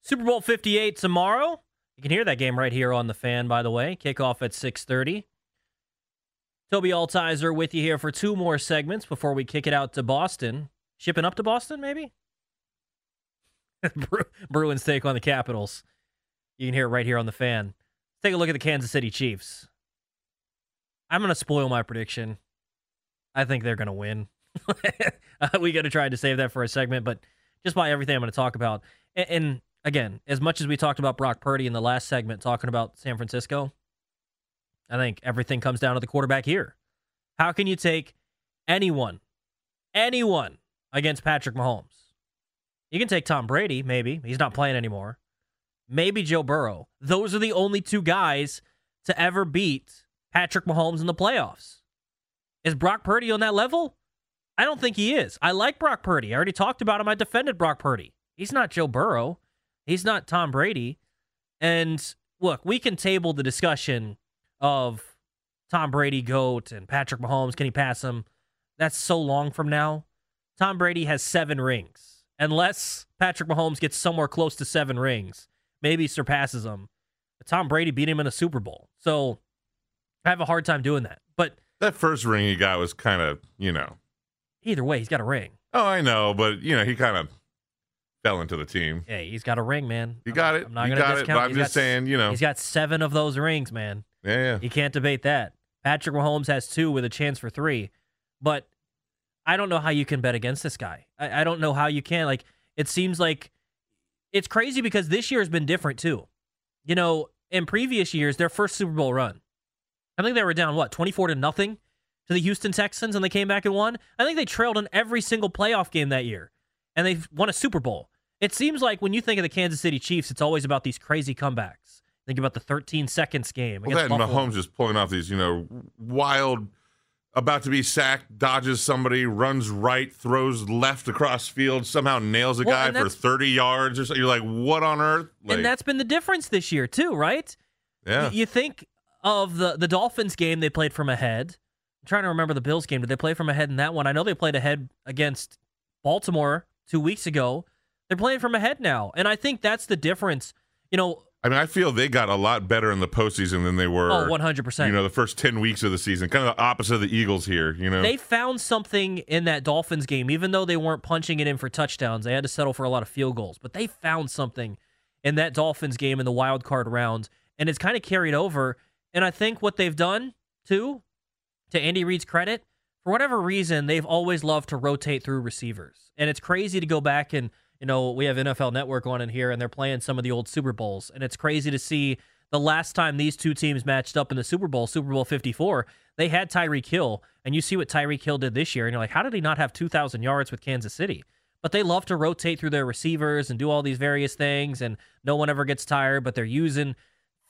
Super Bowl fifty-eight tomorrow. You can hear that game right here on The Fan, by the way. Kickoff at six thirty. Toby Altizer with you here for two more segments before we kick it out to Boston. Shipping up to Boston, maybe? Bruins take on the Capitals. You can hear it right here on The Fan. Take a look at the Kansas City Chiefs. I'm going to spoil my prediction. I think they're going to win. We got to try to save that for a segment, but just by everything I'm going to talk about. And... and Again, as much as we talked about Brock Purdy in the last segment talking about San Francisco, I think everything comes down to the quarterback here. How can you take anyone, anyone against Patrick Mahomes? You can take Tom Brady, maybe. He's not playing anymore. Maybe Joe Burrow. Those are the only two guys to ever beat Patrick Mahomes in the playoffs. Is Brock Purdy on that level? I don't think he is. I like Brock Purdy. I already talked about him. I defended Brock Purdy. He's not Joe Burrow. He's not Tom Brady. And look, we can table the discussion of Tom Brady GOAT and Patrick Mahomes. Can he pass him? That's so long from now. Tom Brady has seven rings. Unless Patrick Mahomes gets somewhere close to seven rings, maybe surpasses him. But Tom Brady beat him in a Super Bowl. So I have a hard time doing that. But that first ring he got was kind of, you know. Either way, he's got a ring. Oh, I know. But, you know, he kind of selling to the team. Hey, he's got a ring, man. You got it. I'm not going to discount it. But I'm just saying, you know. He's got seven of those rings, man. Yeah, yeah. You can't debate that. Patrick Mahomes has two with a chance for three. But I don't know how you can bet against this guy. I, I don't know how you can. Like, it seems like it's crazy because this year has been different, too. You know, in previous years, their first Super Bowl run, I think they were down, what, twenty-four to nothing to the Houston Texans, and they came back and won. I think they trailed in every single playoff game that year, and they won a Super Bowl. It seems like when you think of the Kansas City Chiefs, it's always about these crazy comebacks. Think about the thirteen seconds game. Well, that and Mahomes just pulling off these, you know, wild, about to be sacked, dodges somebody, runs right, throws left across field, somehow nails a well, guy for thirty yards or so. You're like, what on earth? Like, and that's been the difference this year too, right? Yeah. You think of the, the Dolphins game, they played from ahead. I'm trying to remember the Bills game. Did they play from ahead in that one? I know they played ahead against Baltimore two weeks ago. They're playing from ahead now. And I think that's the difference. You know, I mean, I feel they got a lot better in the postseason than they were. Oh, one hundred percent. You know, the first ten weeks of the season. Kind of the opposite of the Eagles here, you know. They found something in that Dolphins game, even though they weren't punching it in for touchdowns. They had to settle for a lot of field goals. But they found something in that Dolphins game in the wild card round, and it's kind of carried over. And I think what they've done, too, to Andy Reid's credit, for whatever reason, they've always loved to rotate through receivers. And it's crazy to go back and, you know, we have N F L Network on in here, and they're playing some of the old Super Bowls. And it's crazy to see the last time these two teams matched up in the Super Bowl, Super Bowl fifty-four, they had Tyreek Hill. And you see what Tyreek Hill did this year, and you're like, how did he not have two thousand yards with Kansas City? But they love to rotate through their receivers and do all these various things, and no one ever gets tired, but they're using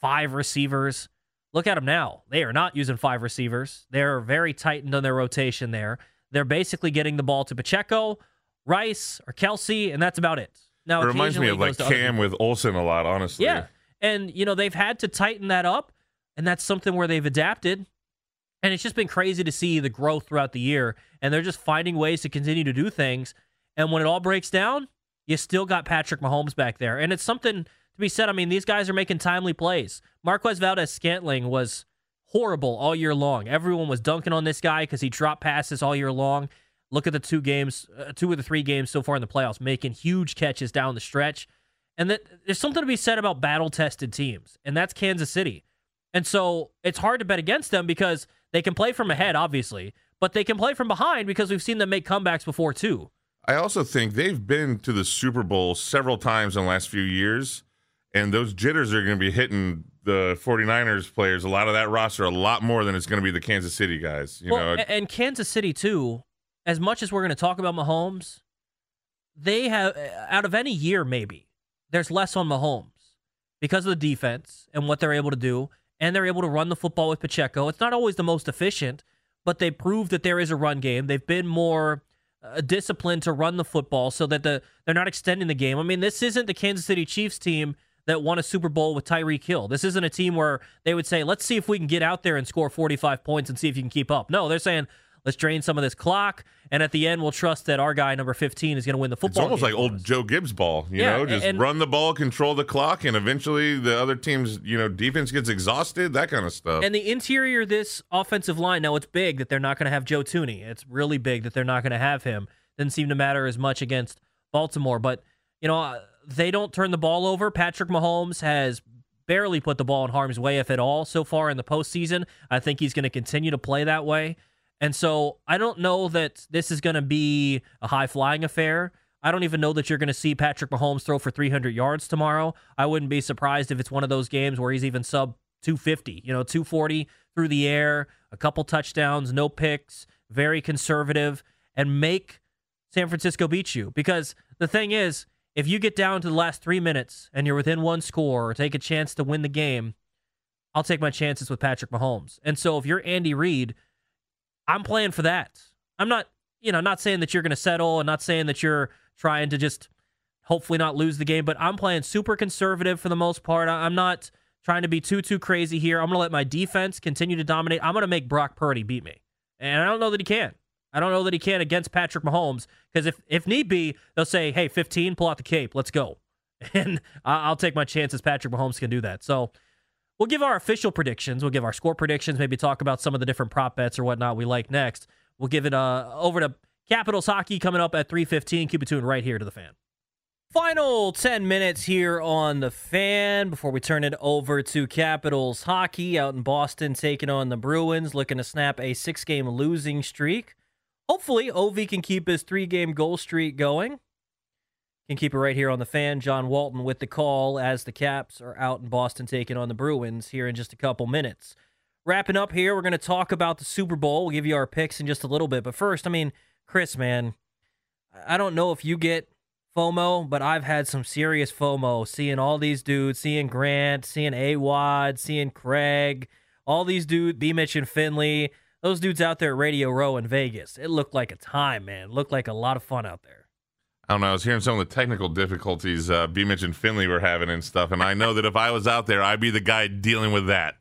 five receivers. Look at them now. They are not using five receivers. They're very tightened on their rotation there. They're basically getting the ball to Pacheco, Rice, or Kelce, and that's about it. Now, it reminds me of like Cam with Olsen a lot, honestly. Yeah, and you know they've had to tighten that up, and that's something where they've adapted. And it's just been crazy to see the growth throughout the year, and they're just finding ways to continue to do things. And when it all breaks down, you still got Patrick Mahomes back there, and it's something to be said. I mean, these guys are making timely plays. Marquez Valdes-Scantling was horrible all year long. Everyone was dunking on this guy because he dropped passes all year long. Look at the two games, uh, two of the three games so far in the playoffs, making huge catches down the stretch. And that, there's something to be said about battle-tested teams, and that's Kansas City. And so it's hard to bet against them because they can play from ahead, obviously, but they can play from behind because we've seen them make comebacks before, too. I also think they've been to the Super Bowl several times in the last few years, and those jitters are going to be hitting the 49ers players, a lot of that roster, a lot more than it's going to be the Kansas City guys. You well, know, and Kansas City, too. As much as we're going to talk about Mahomes, they have, out of any year maybe, there's less on Mahomes because of the defense and what they're able to do, and they're able to run the football with Pacheco. It's not always the most efficient, but they prove that there is a run game. They've been more uh, disciplined to run the football so that the they're not extending the game. I mean, this isn't the Kansas City Chiefs team that won a Super Bowl with Tyreek Hill. This isn't a team where they would say, let's see if we can get out there and score forty-five points and see if you can keep up. No, they're saying, let's drain some of this clock, and at the end, we'll trust that our guy, number fifteen, is going to win the football. It's almost game like old Joe Gibbs ball, you yeah, know, just and, run the ball, control the clock, and eventually the other team's, you know, defense gets exhausted, that kind of stuff. And the interior of this offensive line, now it's big that they're not going to have Joe Thuney. It's really big that they're not going to have him. Didn't seem to matter as much against Baltimore, but, you know, they don't turn the ball over. Patrick Mahomes has barely put the ball in harm's way, if at all, so far in the postseason. I think he's going to continue to play that way. And so I don't know that this is going to be a high-flying affair. I don't even know that you're going to see Patrick Mahomes throw for three hundred yards tomorrow. I wouldn't be surprised if it's one of those games where he's even sub two fifty, you know, two forty through the air, a couple touchdowns, no picks, very conservative, and make San Francisco beat you. Because the thing is, if you get down to the last three minutes and you're within one score or take a chance to win the game, I'll take my chances with Patrick Mahomes. And so if you're Andy Reid, I'm playing for that. I'm not, you know, not saying that you're going to settle and not saying that you're trying to just hopefully not lose the game, but I'm playing super conservative for the most part. I'm not trying to be too, too crazy here. I'm going to let my defense continue to dominate. I'm going to make Brock Purdy beat me. And I don't know that he can. I don't know that he can against Patrick Mahomes because if, if need be, they'll say, hey, fifteen, pull out the cape. Let's go. And I'll take my chances Patrick Mahomes can do that. So we'll give our official predictions. We'll give our score predictions, maybe talk about some of the different prop bets or whatnot we like next. We'll give it uh, over to Capitals Hockey coming up at three fifteen. Keep it tuned right here to The Fan. Final ten minutes here on The Fan before we turn it over to Capitals hockey out in Boston, taking on the Bruins, looking to snap a six-game losing streak. Hopefully, Ovi can keep his three-game goal streak going. Can keep it right here on The Fan. John Walton with the call as the Caps are out in Boston taking on the Bruins here in just a couple minutes. Wrapping up here, we're going to talk about the Super Bowl. We'll give you our picks in just a little bit. But first, I mean, Chris, man, I don't know if you get FOMO, but I've had some serious FOMO seeing all these dudes, seeing Grant, seeing A-Wad, seeing Craig, all these dudes, B. Mitch and Finley, those dudes out there at Radio Row in Vegas. It looked like a time, man. It looked like a lot of fun out there. I don't know. I was hearing some of the technical difficulties uh, B. Mitch and Finley were having and stuff, and I know that if I was out there, I'd be the guy dealing with that.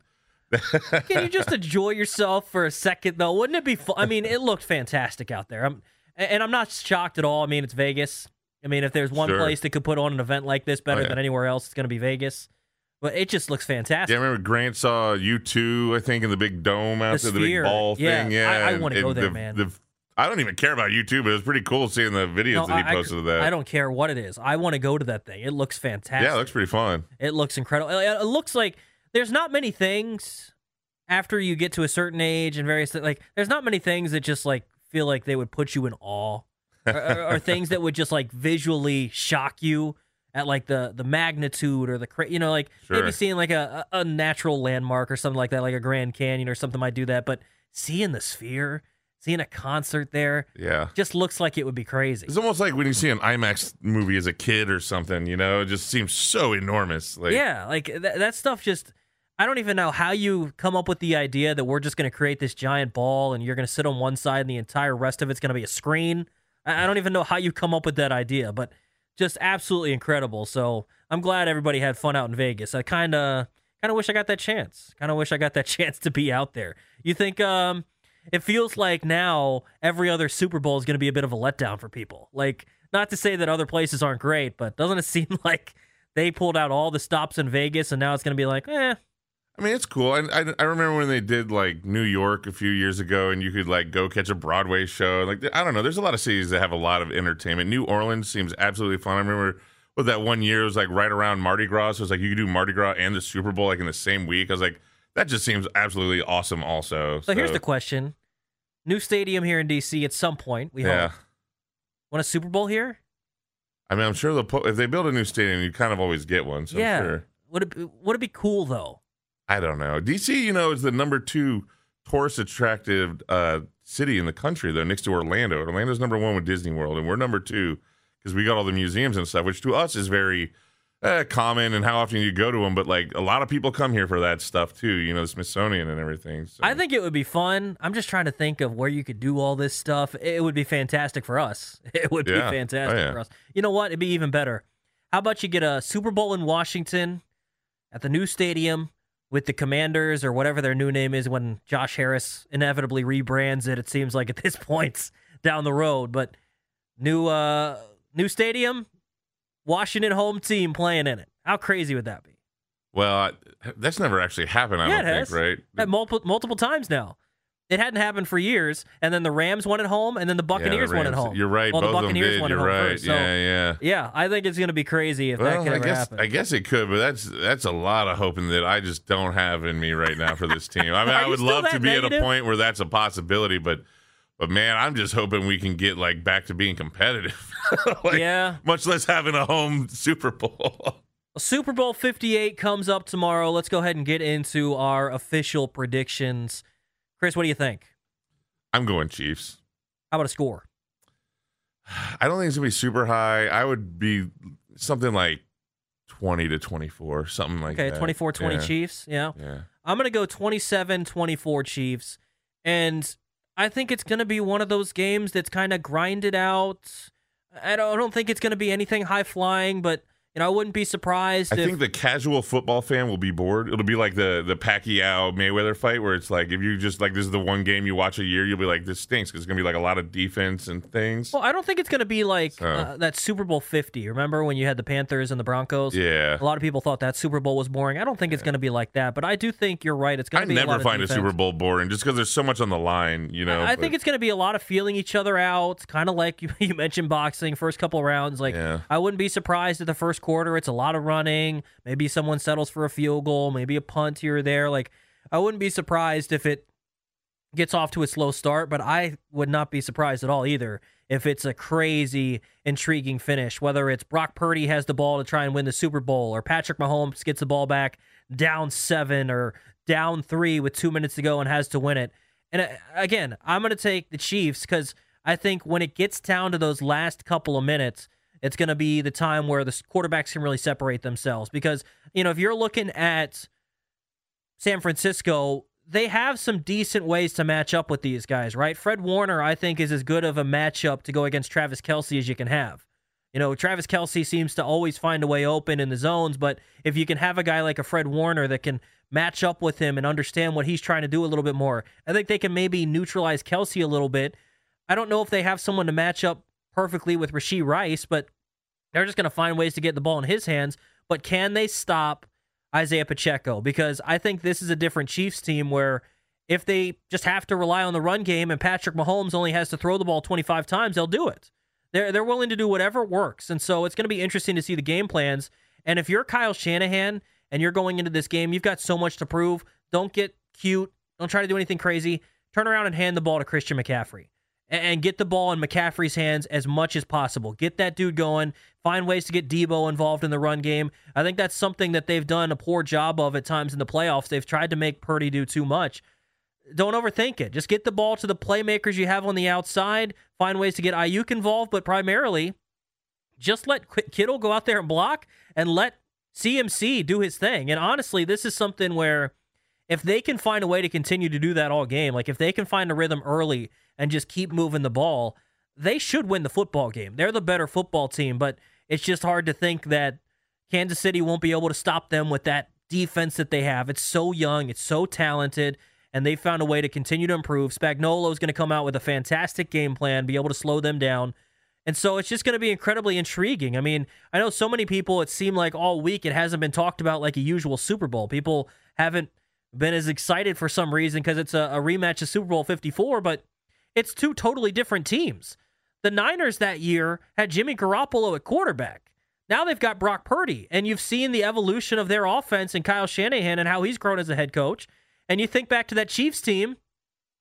Can you just enjoy yourself for a second, though? Wouldn't it be fun? I mean, it looked fantastic out there. I'm, and I'm not shocked at all. I mean, it's Vegas. I mean, if there's one sure. place that could put on an event like this better oh, yeah. than anywhere else, it's going to be Vegas. But it just looks fantastic. Yeah, I remember Grant saw U two, I think, in the big dome out the there, sphere. the big ball yeah. thing. Yeah, I, I want to go there, the, man. The, I don't even care about U two, but it was pretty cool seeing the videos no, that he I, posted of that. I don't care what it is. I want to go to that thing. It looks fantastic. Yeah, it looks pretty fun. It looks incredible. It looks like there's not many things after you get to a certain age and various things. Like, there's not many things that just, like, feel like they would put you in awe. or, or things that would just, like, visually shock you at, like, the, the magnitude or the, cra- you know, like, sure. maybe seeing, like, a, a natural landmark or something like that, like a Grand Canyon or something might do that. But seeing the Sphere, seeing a concert there, yeah, just looks like it would be crazy. It's almost like when you see an IMAX movie as a kid or something, you know? It just seems so enormous. Like, yeah, like, th- that stuff just, I don't even know how you come up with the idea that we're just going to create this giant ball and you're going to sit on one side and the entire rest of it's going to be a screen. I don't even know how you come up with that idea, but just absolutely incredible. So I'm glad everybody had fun out in Vegas. I kind of kind of wish I got that chance. Kind of wish I got that chance to be out there. You think um, it feels like now every other Super Bowl is going to be a bit of a letdown for people. Like, not to say that other places aren't great, but doesn't it seem like they pulled out all the stops in Vegas and now it's going to be like, eh. I mean, it's cool. I, I I remember when they did, like, New York a few years ago, and you could, like, go catch a Broadway show. Like, I don't know. There's a lot of cities that have a lot of entertainment. New Orleans seems absolutely fun. I remember with that one year, it was, like, right around Mardi Gras. So it was, like, you could do Mardi Gras and the Super Bowl, like, in the same week. I was like, that just seems absolutely awesome also. So, so. Here's the question. New stadium here in D C at some point, we yeah. hope. Want a Super Bowl here? I mean, I'm sure they'll put, if they build a new stadium, you kind of always get one. So yeah. I'm sure. Would it, would it be cool, though? I don't know. D C, you know, is the number two tourist attractive uh, city in the country, though, next to Orlando. Orlando's number one with Disney World, and we're number two because we got all the museums and stuff, which to us is very uh, common and how often you go to them. But, like, a lot of people come here for that stuff, too, you know, the Smithsonian and everything. So. I think it would be fun. I'm just trying to think of where you could do all this stuff. It would be fantastic for us. It would yeah. be fantastic oh, yeah. for us. You know what? It'd be even better. How about you get a Super Bowl in Washington at the new stadium with the Commanders or whatever their new name is when Josh Harris inevitably rebrands it, it seems like at this point down the road. But new uh, new stadium, Washington home team playing in it. How crazy would that be? Well, that's never actually happened, I yeah, don't it has. think, right? At multiple, multiple times now. It hadn't happened for years, and then the Rams won at home, and then the Buccaneers yeah, the won at home. You're right. Well, both the Buccaneers of them did. Won You're at home right. First, so, yeah, yeah. Yeah, I think it's going to be crazy if well, that could I ever guess, happen. I guess it could, but that's that's a lot of hoping that I just don't have in me right now for this team. I mean, I would love to be negative? at a point where that's a possibility, but but man, I'm just hoping we can get like back to being competitive. like, yeah. Much less having a home Super Bowl. Super Bowl fifty-eight comes up tomorrow. Let's go ahead and get into our official predictions. Chris, what do you think? I'm going Chiefs. How about a score? I don't think it's going to be super high. I would be something like twenty to twenty-four, something like okay, that. Okay, twenty-four twenty yeah. Chiefs, yeah. yeah. I'm going to go twenty-seven twenty-four Chiefs, and I think it's going to be one of those games that's kind of grinded out. I don't, I don't think it's going to be anything high-flying, but And I wouldn't be surprised. I if, think the casual football fan will be bored. It'll be like the the Pacquiao Mayweather fight, where it's like if you just like this is the one game you watch a year, you'll be like this stinks because it's gonna be like a lot of defense and things. Well, I don't think it's gonna be like so. uh, that Super Bowl fifty. Remember when you had the Panthers and the Broncos? Yeah, a lot of people thought that Super Bowl was boring. I don't think yeah. it's gonna be like that, but I do think you're right. It's gonna. I be never a lot find of a Super Bowl boring just because there's so much on the line. You know, I, I think it's gonna be a lot of feeling each other out, kind of like you, you mentioned boxing. First couple rounds, like yeah. I wouldn't be surprised if the first quarter it's a lot of running, maybe someone settles for a field goal, maybe a punt here or there. Like I wouldn't be surprised if it gets off to a slow start, but I would not be surprised at all either if it's a crazy intriguing finish, whether it's Brock Purdy has the ball to try and win the Super Bowl or Patrick Mahomes gets the ball back down seven or down three with two minutes to go and has to win it. And again, I'm going to take the Chiefs because I think when it gets down to those last couple of minutes, it's going to be the time where the quarterbacks can really separate themselves because, you know, if you're looking at San Francisco, they have some decent ways to match up with these guys, right? Fred Warner, I think, is as good of a matchup to go against Travis Kelce as you can have. You know, Travis Kelce seems to always find a way open in the zones, but if you can have a guy like a Fred Warner that can match up with him and understand what he's trying to do a little bit more, I think they can maybe neutralize Kelce a little bit. I don't know if they have someone to match up perfectly with Rashee Rice, but they're just going to find ways to get the ball in his hands. But can they stop Isaiah Pacheco? Because I think this is a different Chiefs team where if they just have to rely on the run game and Patrick Mahomes only has to throw the ball twenty-five times, they'll do it. They're, they're willing to do whatever works. And so it's going to be interesting to see the game plans. And if you're Kyle Shanahan and you're going into this game, you've got so much to prove. Don't get cute. Don't try to do anything crazy. Turn around and hand the ball to Christian McCaffrey. And get the ball in McCaffrey's hands as much as possible. Get that dude going. Find ways to get Deebo involved in the run game. I think that's something that they've done a poor job of at times in the playoffs. They've tried to make Purdy do too much. Don't overthink it. Just get the ball to the playmakers you have on the outside. Find ways to get Ayuk involved, but primarily just let Kittle go out there and block and let C M C do his thing. And honestly, this is something where if they can find a way to continue to do that all game, like if they can find a rhythm early and just keep moving the ball, they should win the football game. They're the better football team, but it's just hard to think that Kansas City won't be able to stop them with that defense that they have. It's so young, it's so talented, and they found a way to continue to improve. Spagnuolo's going to come out with a fantastic game plan, be able to slow them down. And so it's just going to be incredibly intriguing. I mean, I know so many people, it seemed like all week it hasn't been talked about like a usual Super Bowl. People haven't been as excited for some reason because it's a, a rematch of Super Bowl fifty-four, but it's two totally different teams. The Niners that year had Jimmy Garoppolo at quarterback. Now they've got Brock Purdy, and you've seen the evolution of their offense and Kyle Shanahan and how he's grown as a head coach. And you think back to that Chiefs team,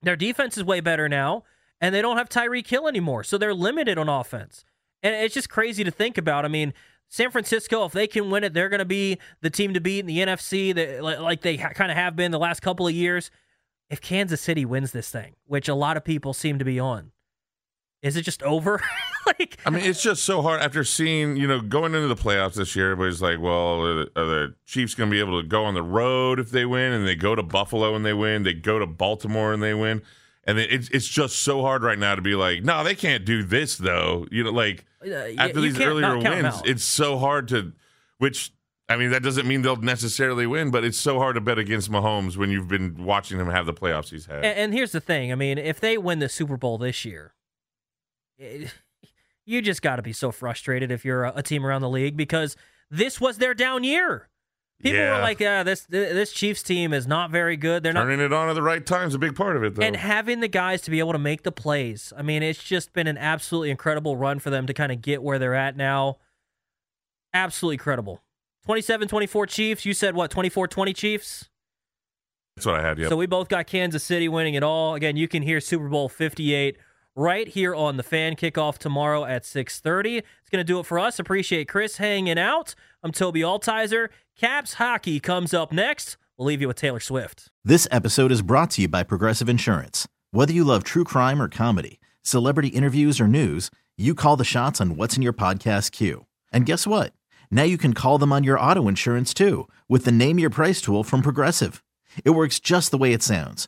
their defense is way better now, and they don't have Tyreek Hill anymore, so they're limited on offense. And it's just crazy to think about. I mean, San Francisco, if they can win it, they're going to be the team to beat in the N F C, they, like they ha- kind of have been the last couple of years. If Kansas City wins this thing, which a lot of people seem to be on, is it just over? like, I mean, it's just so hard after seeing, you know, going into the playoffs this year, everybody's like, well, are the, are the Chiefs going to be able to go on the road if they win? And they go to Buffalo and they win. They go to Baltimore and they win. And it's it's just so hard right now to be like, no, they can't do this, though. You know, like, uh, after these earlier wins, it's so hard to, which, I mean, that doesn't mean they'll necessarily win, but it's so hard to bet against Mahomes when you've been watching him have the playoffs he's had. And, and here's the thing. I mean, if they win the Super Bowl this year, it, you just got to be so frustrated if you're a, a team around the league because this was their down year. People yeah. were like, yeah, this this Chiefs team is not very good. They're Turning not, it on at the right time is a big part of it, though. And having the guys to be able to make the plays. I mean, it's just been an absolutely incredible run for them to kind of get where they're at now. Absolutely incredible. twenty-seven twenty-four Chiefs. You said, what, twenty-four twenty Chiefs? That's what I had, yeah. So we both got Kansas City winning it all. Again, you can hear Super Bowl fifty-eight right here on The Fan. Kickoff tomorrow at six thirty. It's going to do it for us. Appreciate Chris hanging out. I'm Toby Altizer. Caps Hockey comes up next. We'll leave you with Taylor Swift. This episode is brought to you by Progressive Insurance. Whether you love true crime or comedy, celebrity interviews or news, you call the shots on what's in your podcast queue. And guess what? Now you can call them on your auto insurance, too, with the Name Your Price tool from Progressive. It works just the way it sounds.